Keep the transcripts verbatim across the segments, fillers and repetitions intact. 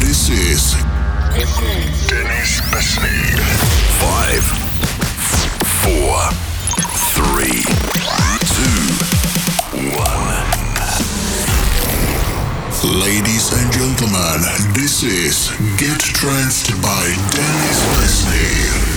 This is Dennis Besnyi. Five, four, three, two, one. Ladies and gentlemen, this is Get Tranced by Dennis Besnyi.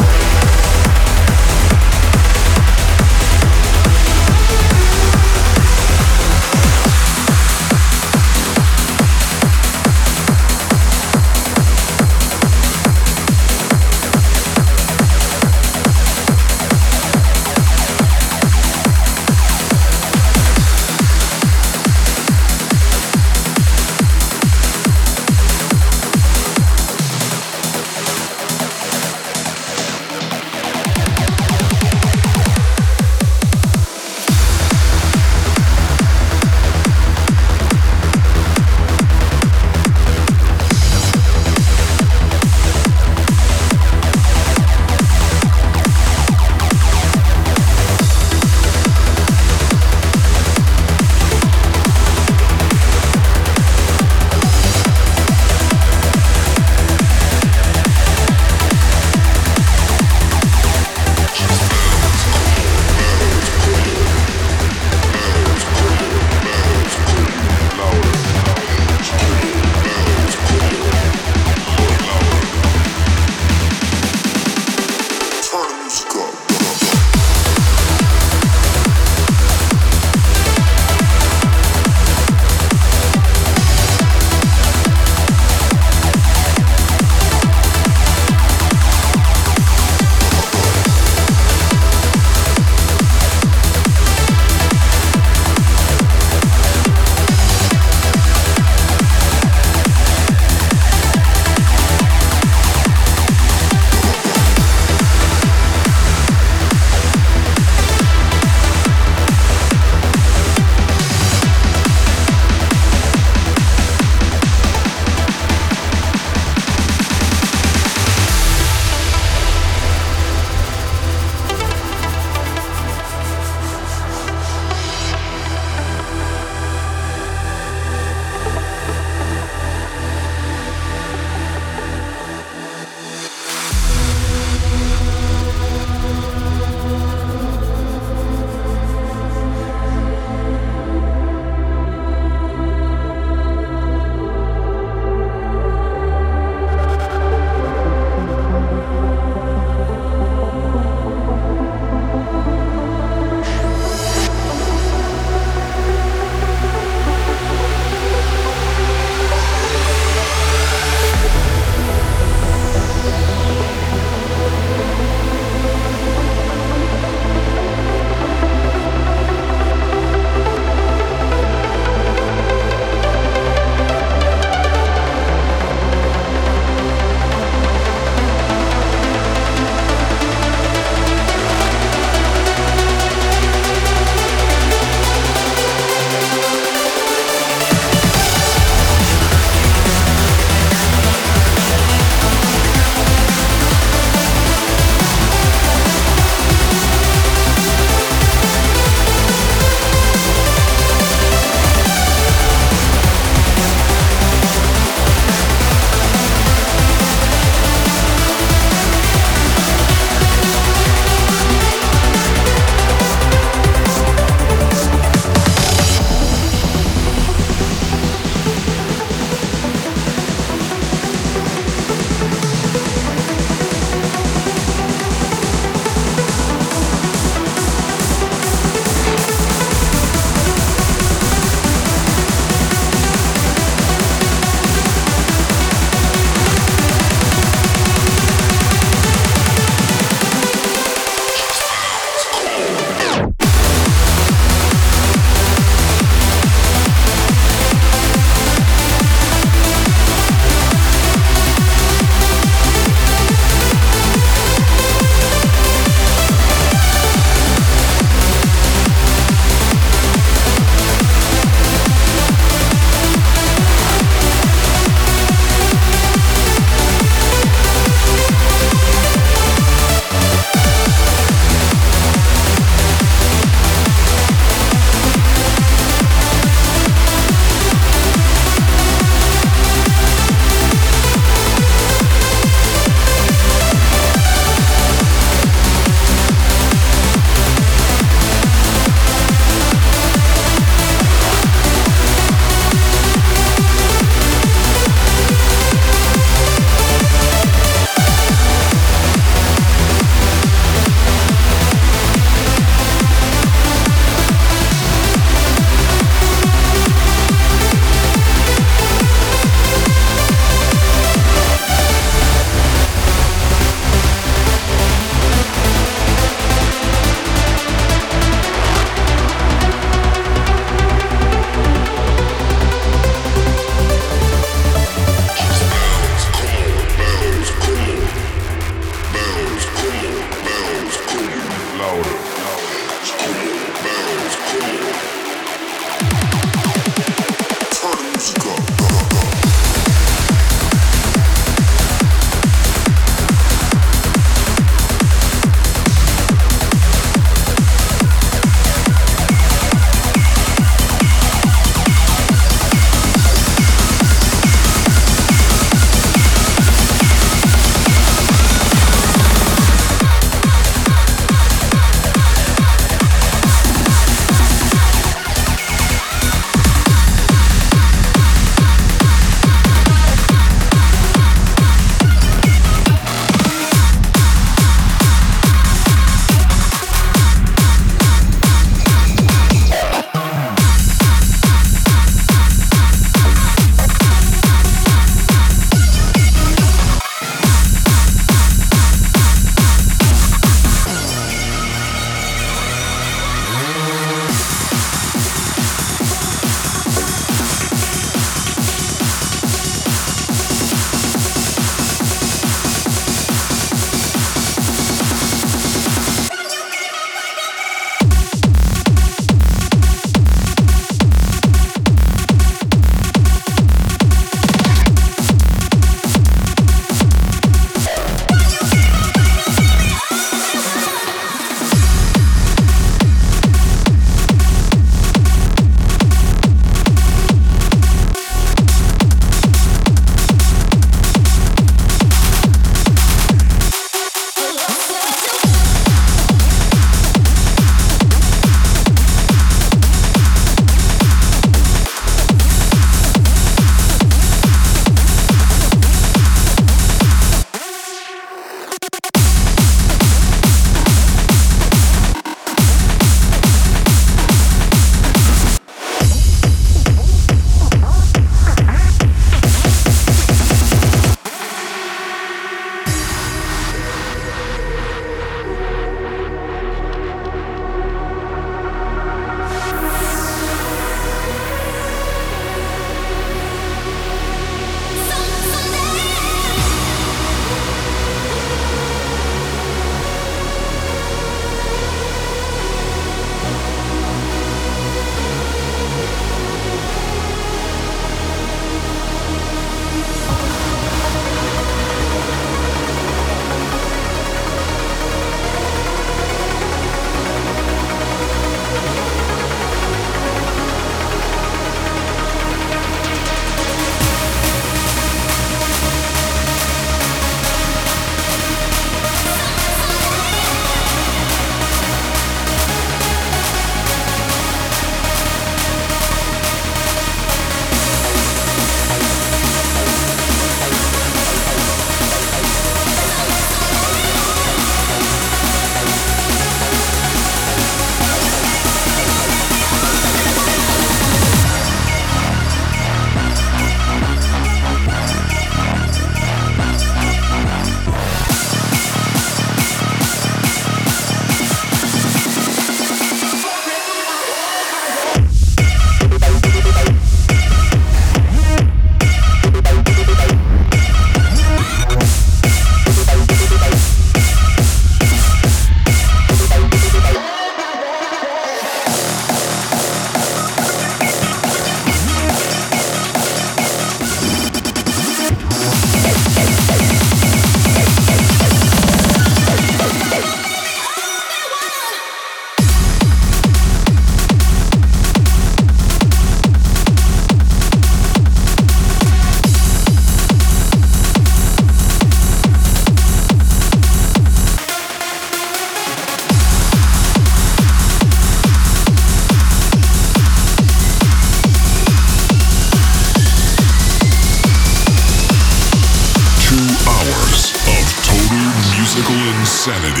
Insanity.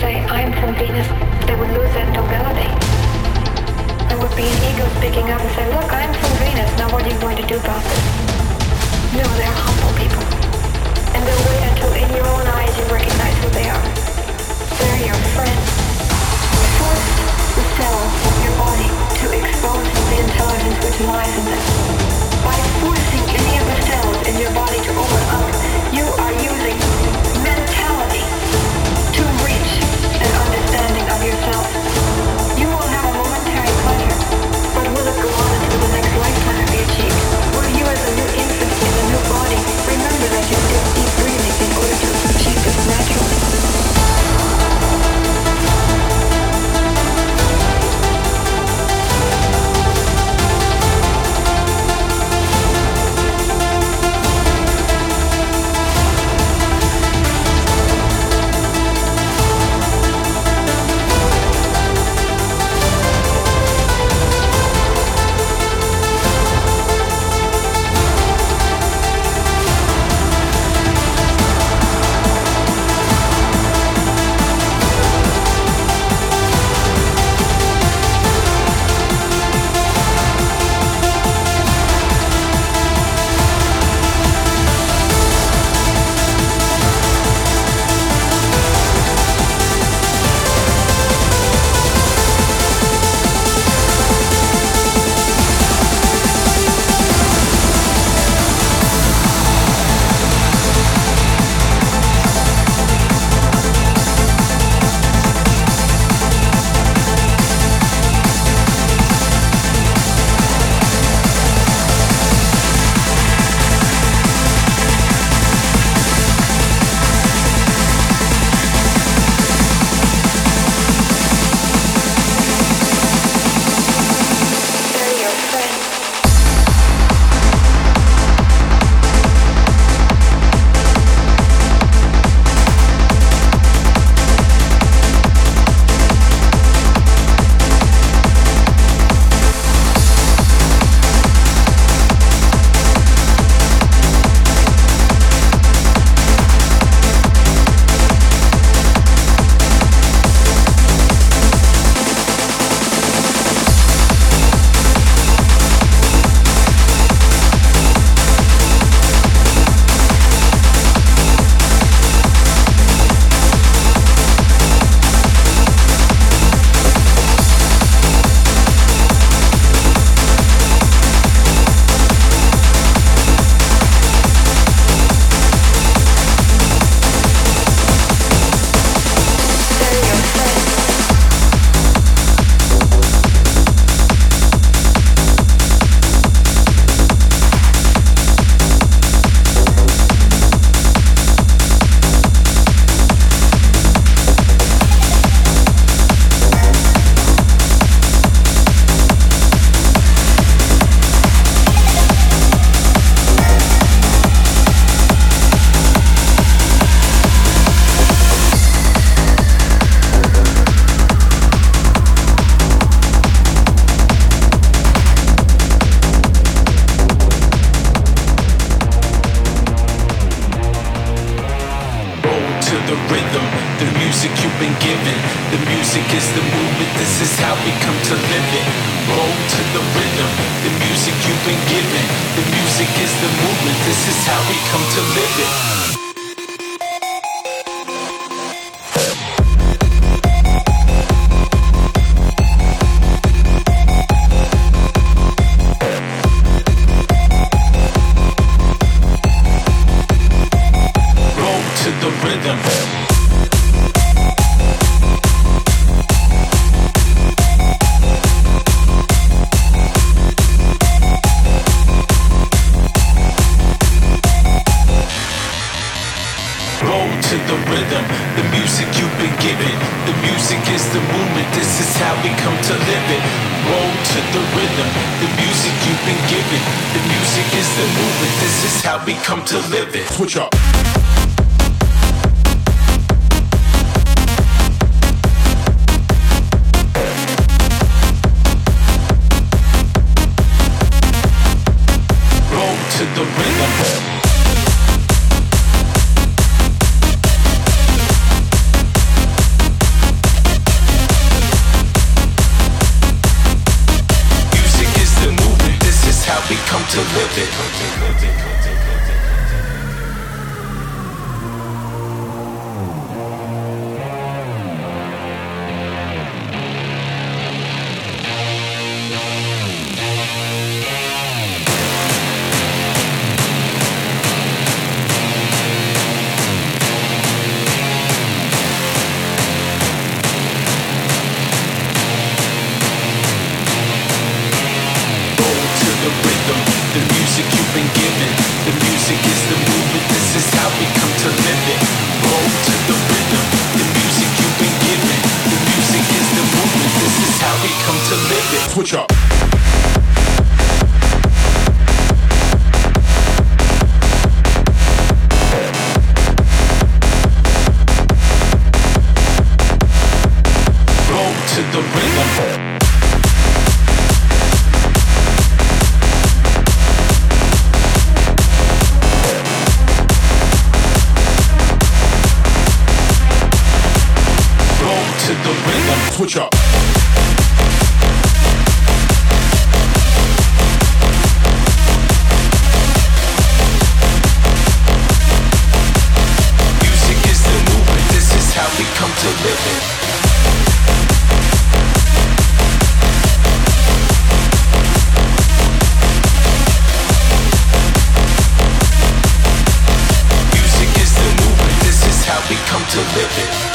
say I'm from Venus, they would lose their nobility. There would be an ego speaking up and say, look, I'm from Venus, now what are you going to do about this? No, they're humble people. And they'll wait until in your own eyes you recognize who they are. They're your friend. Force the cells of your body to expose the intelligence which lies in them. By forcing any of the cells in your body to open up, you are using mentality to reach an understanding of yourself. You will have a momentary pleasure, but will it go on until the next lifetime be achieved? Will you as a new infant in a new body remember that you did deep breathing in order to achieve this naturally? switch up. Switch up. Music is the movement, this is how we come to live it.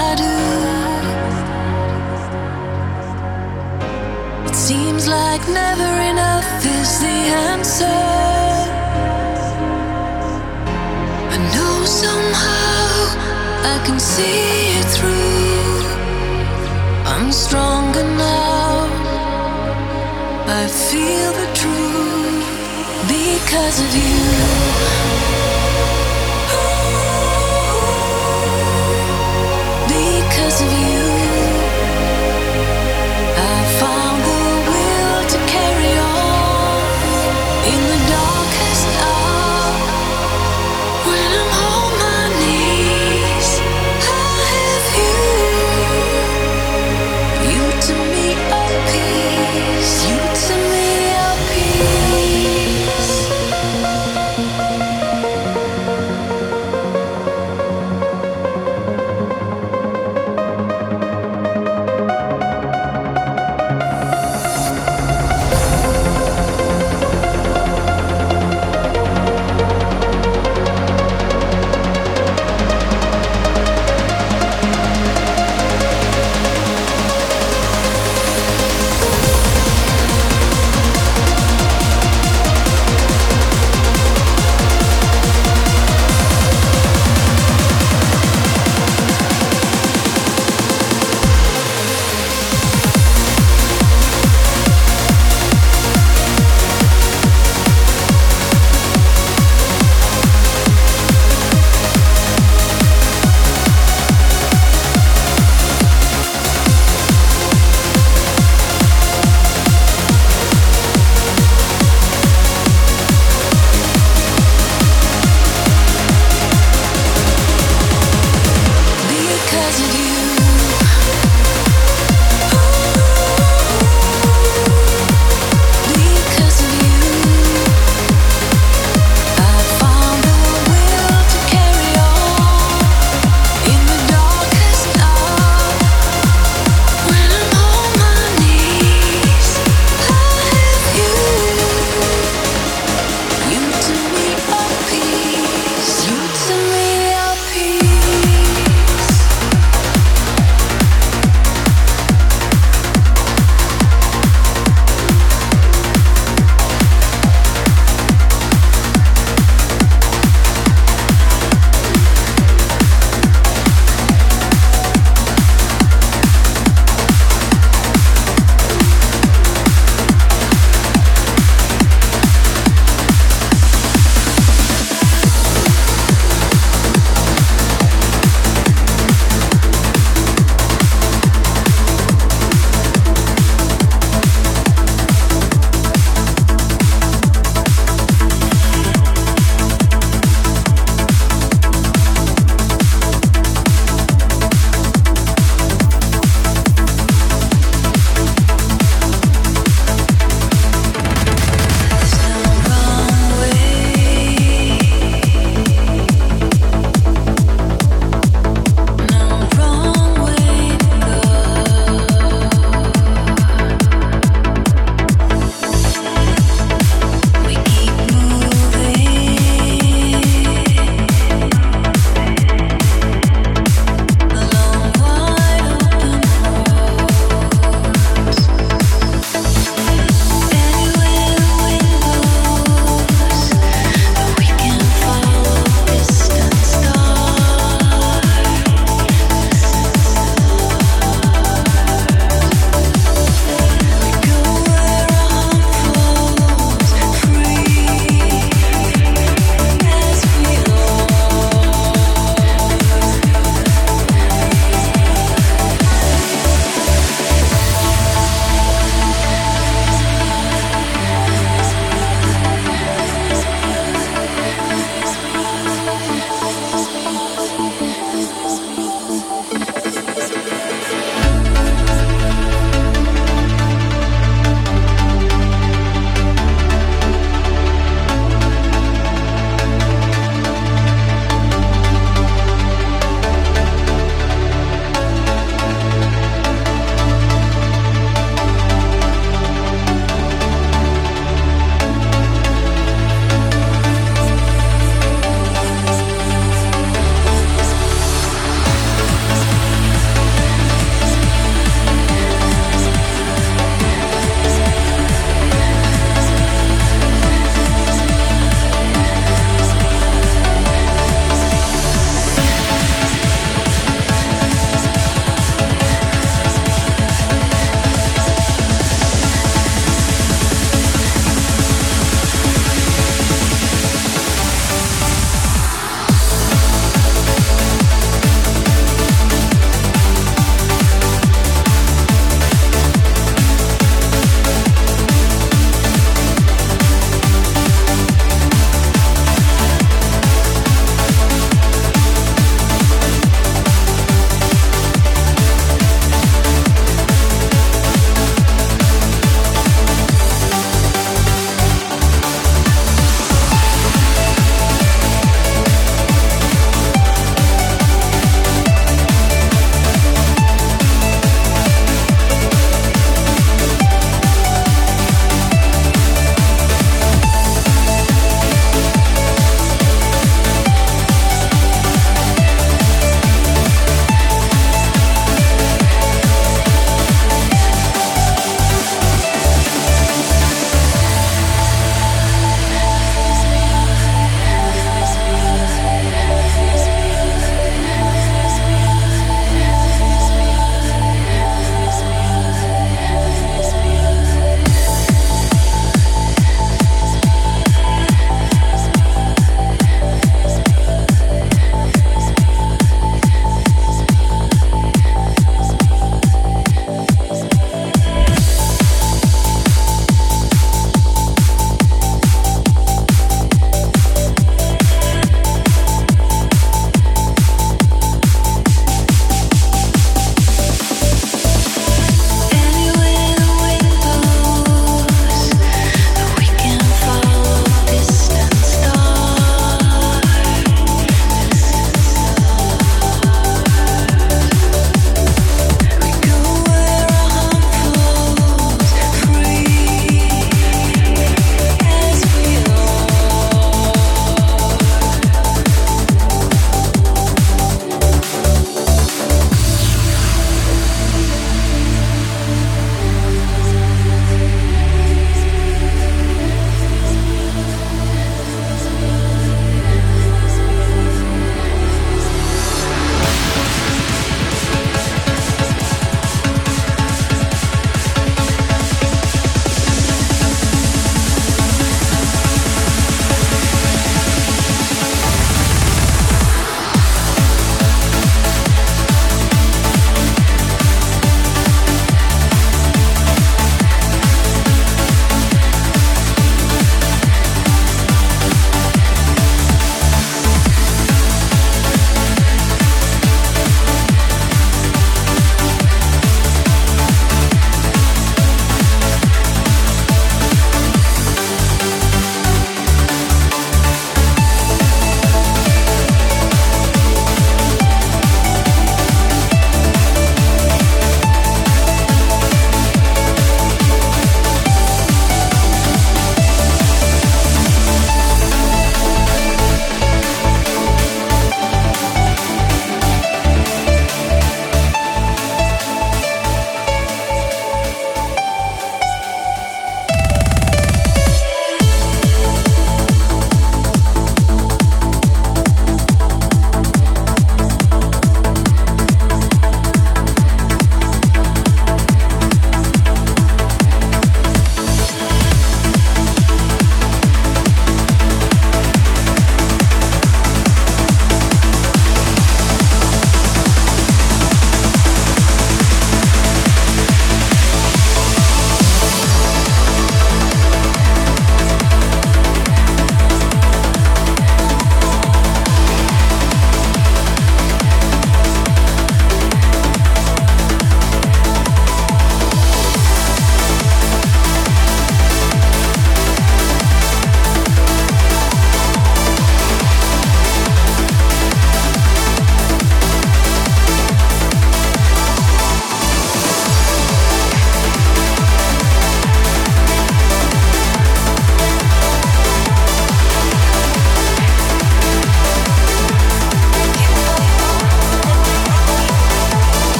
I do. It seems like never enough is the answer. I know somehow I can see it through. I'm stronger now, I feel the truth because of you. Because of you, I found the will to carry on in the darkest hour. When I'm on my knees, I have you. You to me are peace. You to me are peace.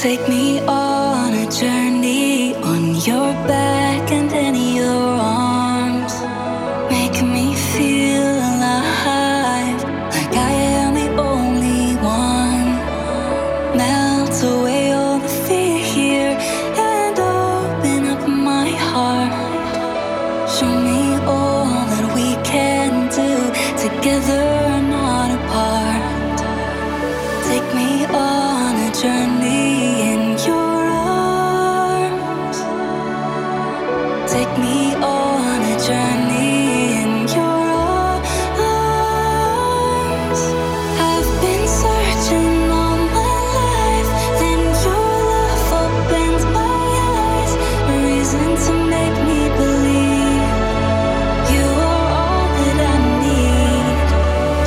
Take me on a journey on your back and in your arms. Make me feel alive, like I am the only one. Melt away all the fear here and open up my heart. Show me all that we can do together, not apart. Take me on a journey. Make me believe you are all that I need.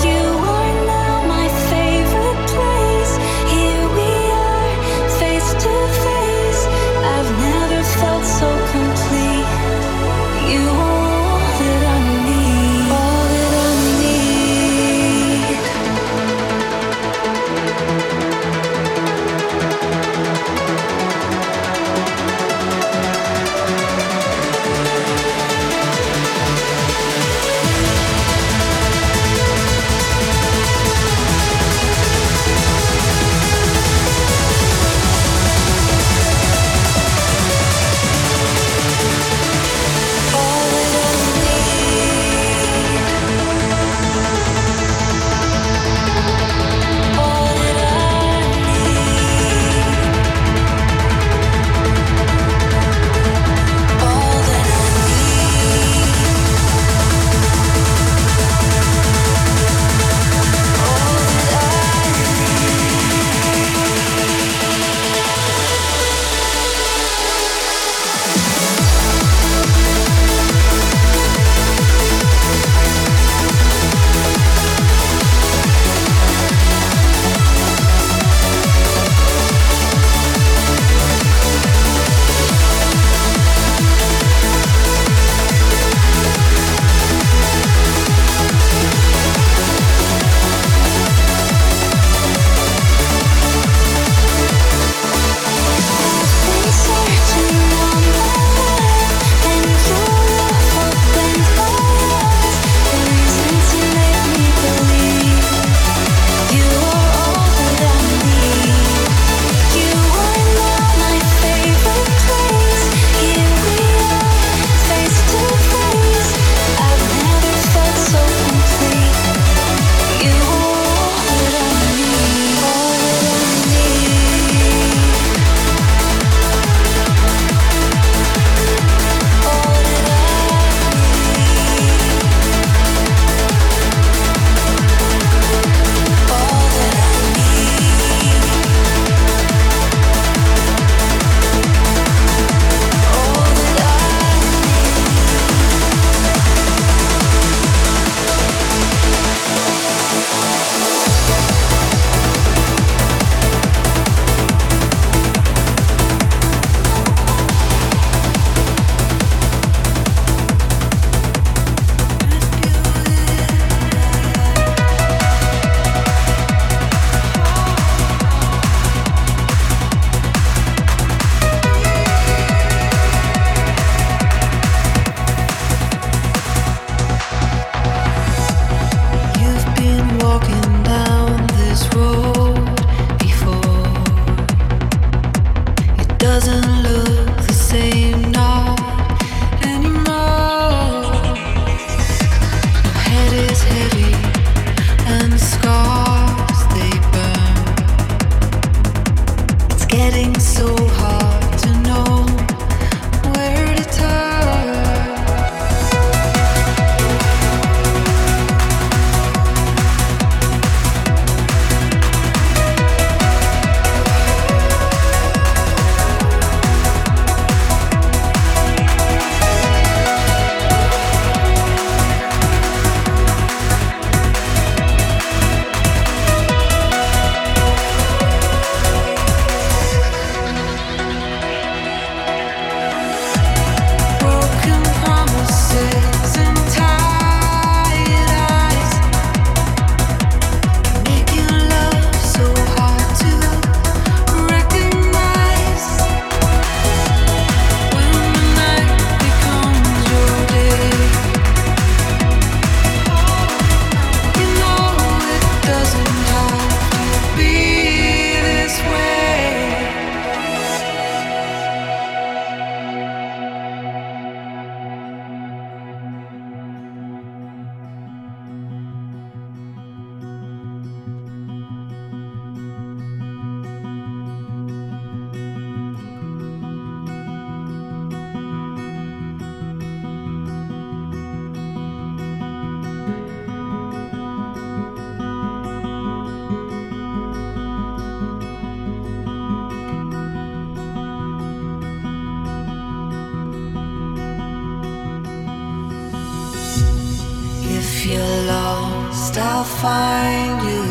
If you're lost, I'll find you,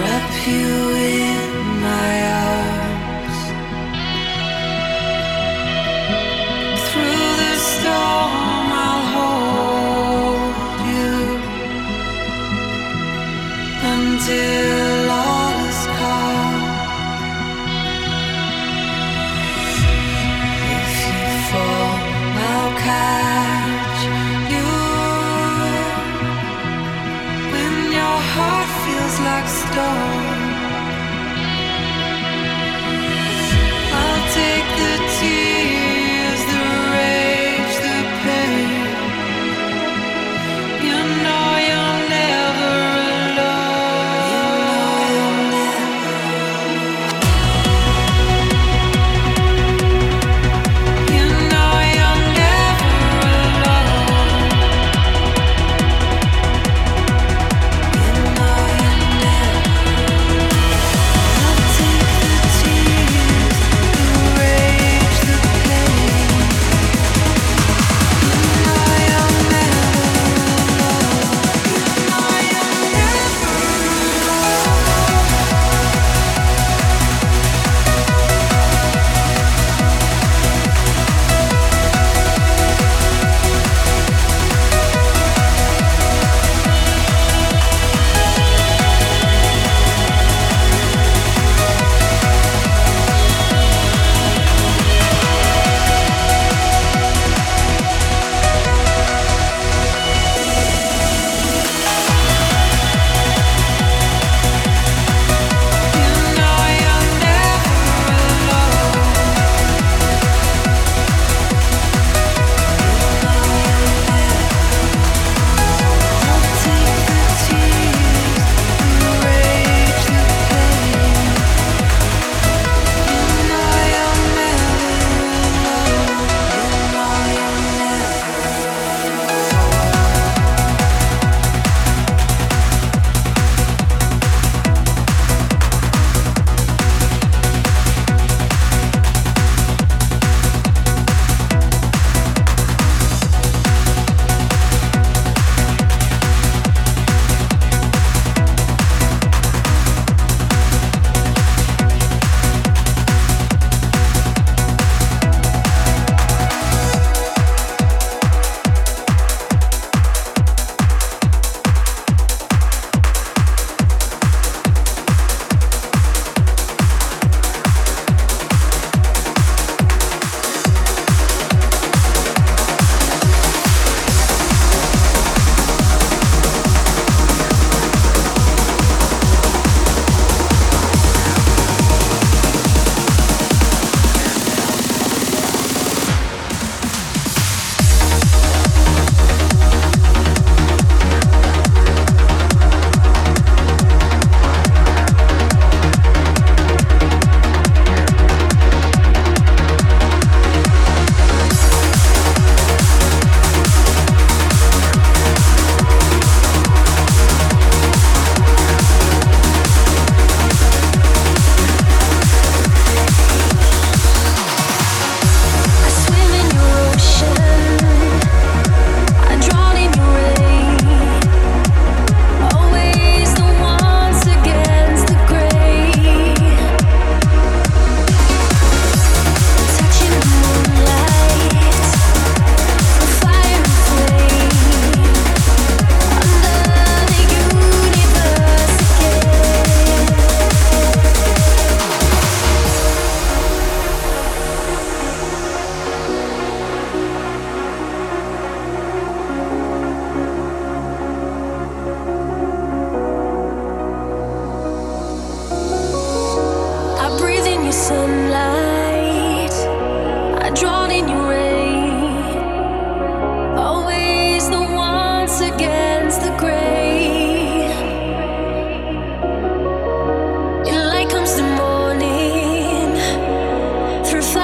wrap you in my arms. Through the storm, I'll hold you until all is calm. If you fall, I'll catch. Like stone, I'll take the tears, the rage, the pain. You know you're never alone. You know you're never alone. You know you're side.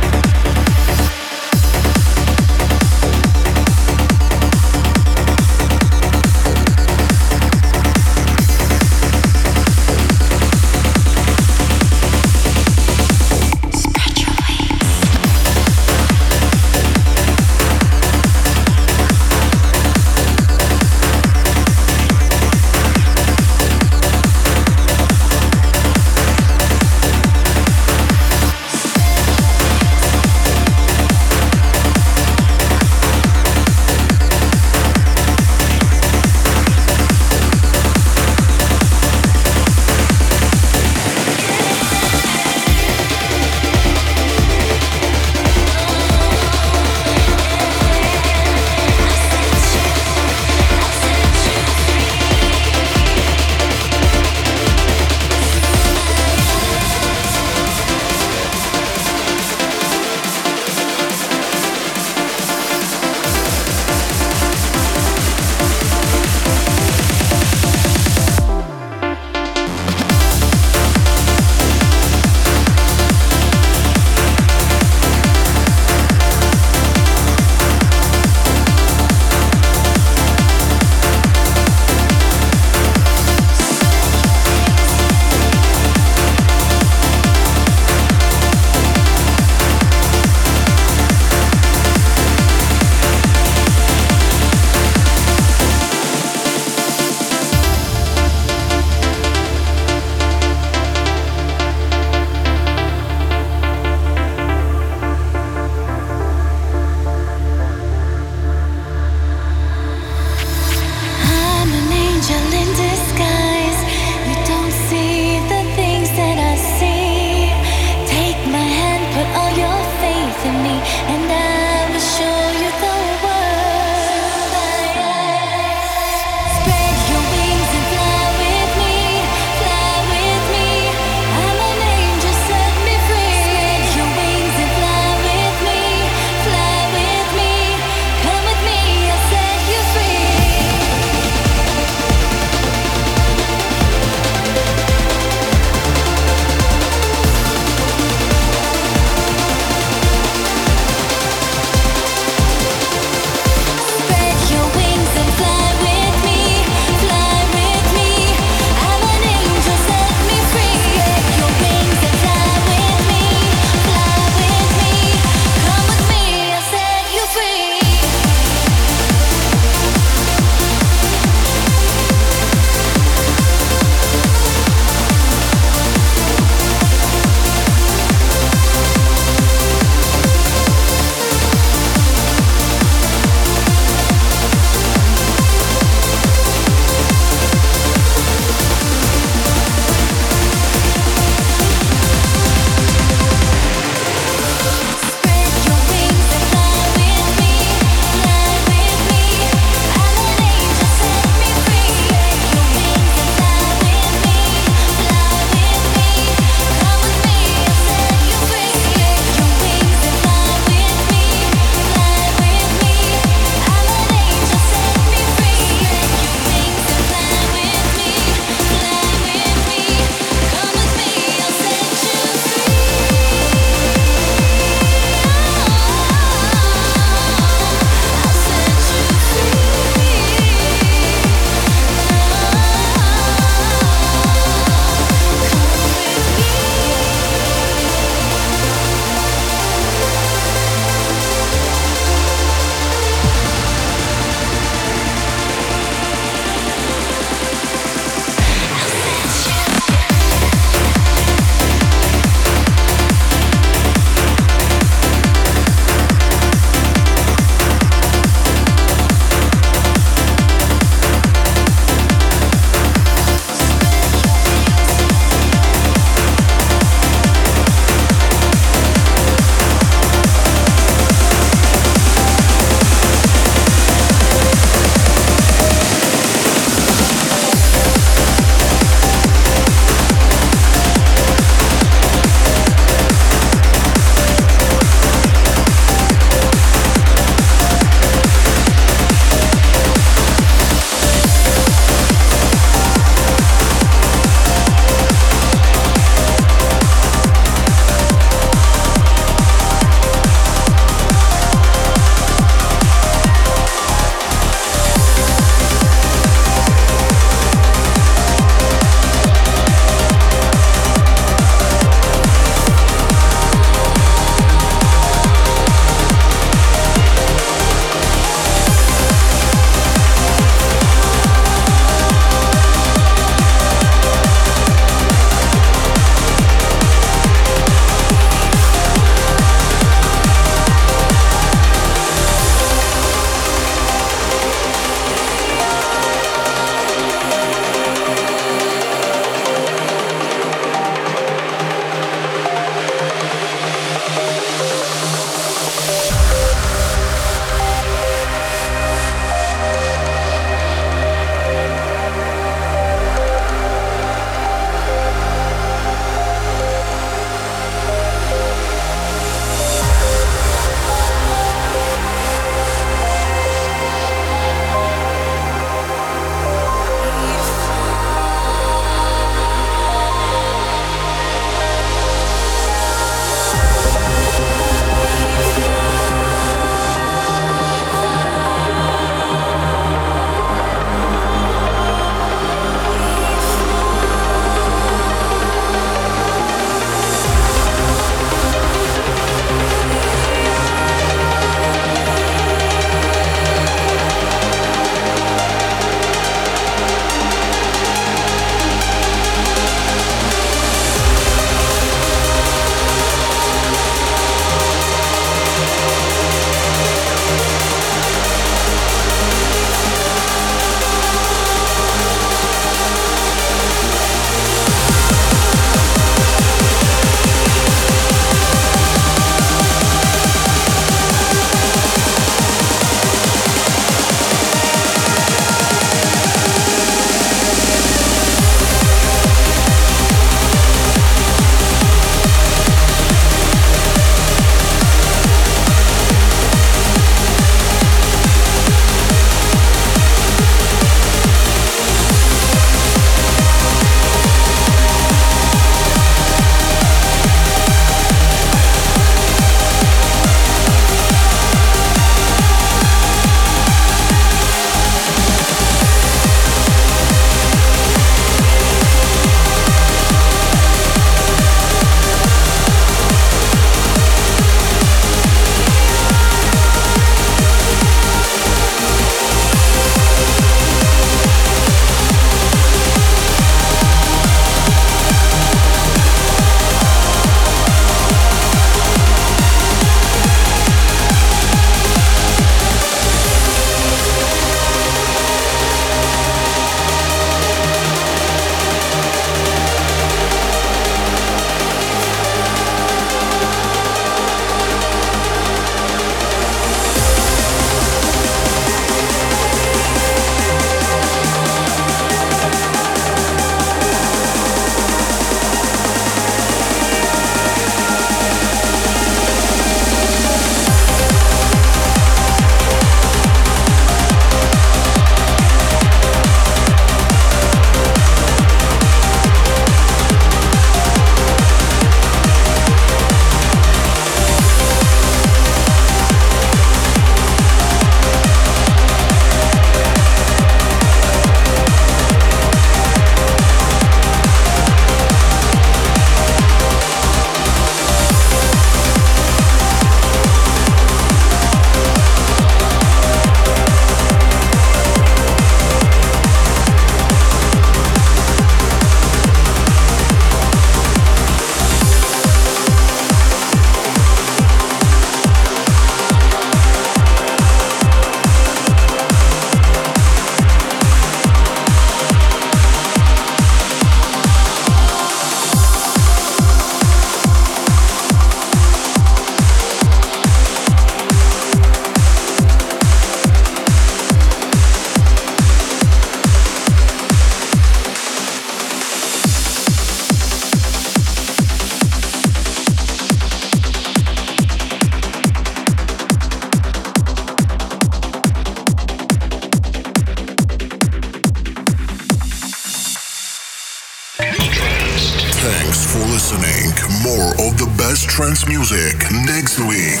Thanks for listening. More of the best trance music next week.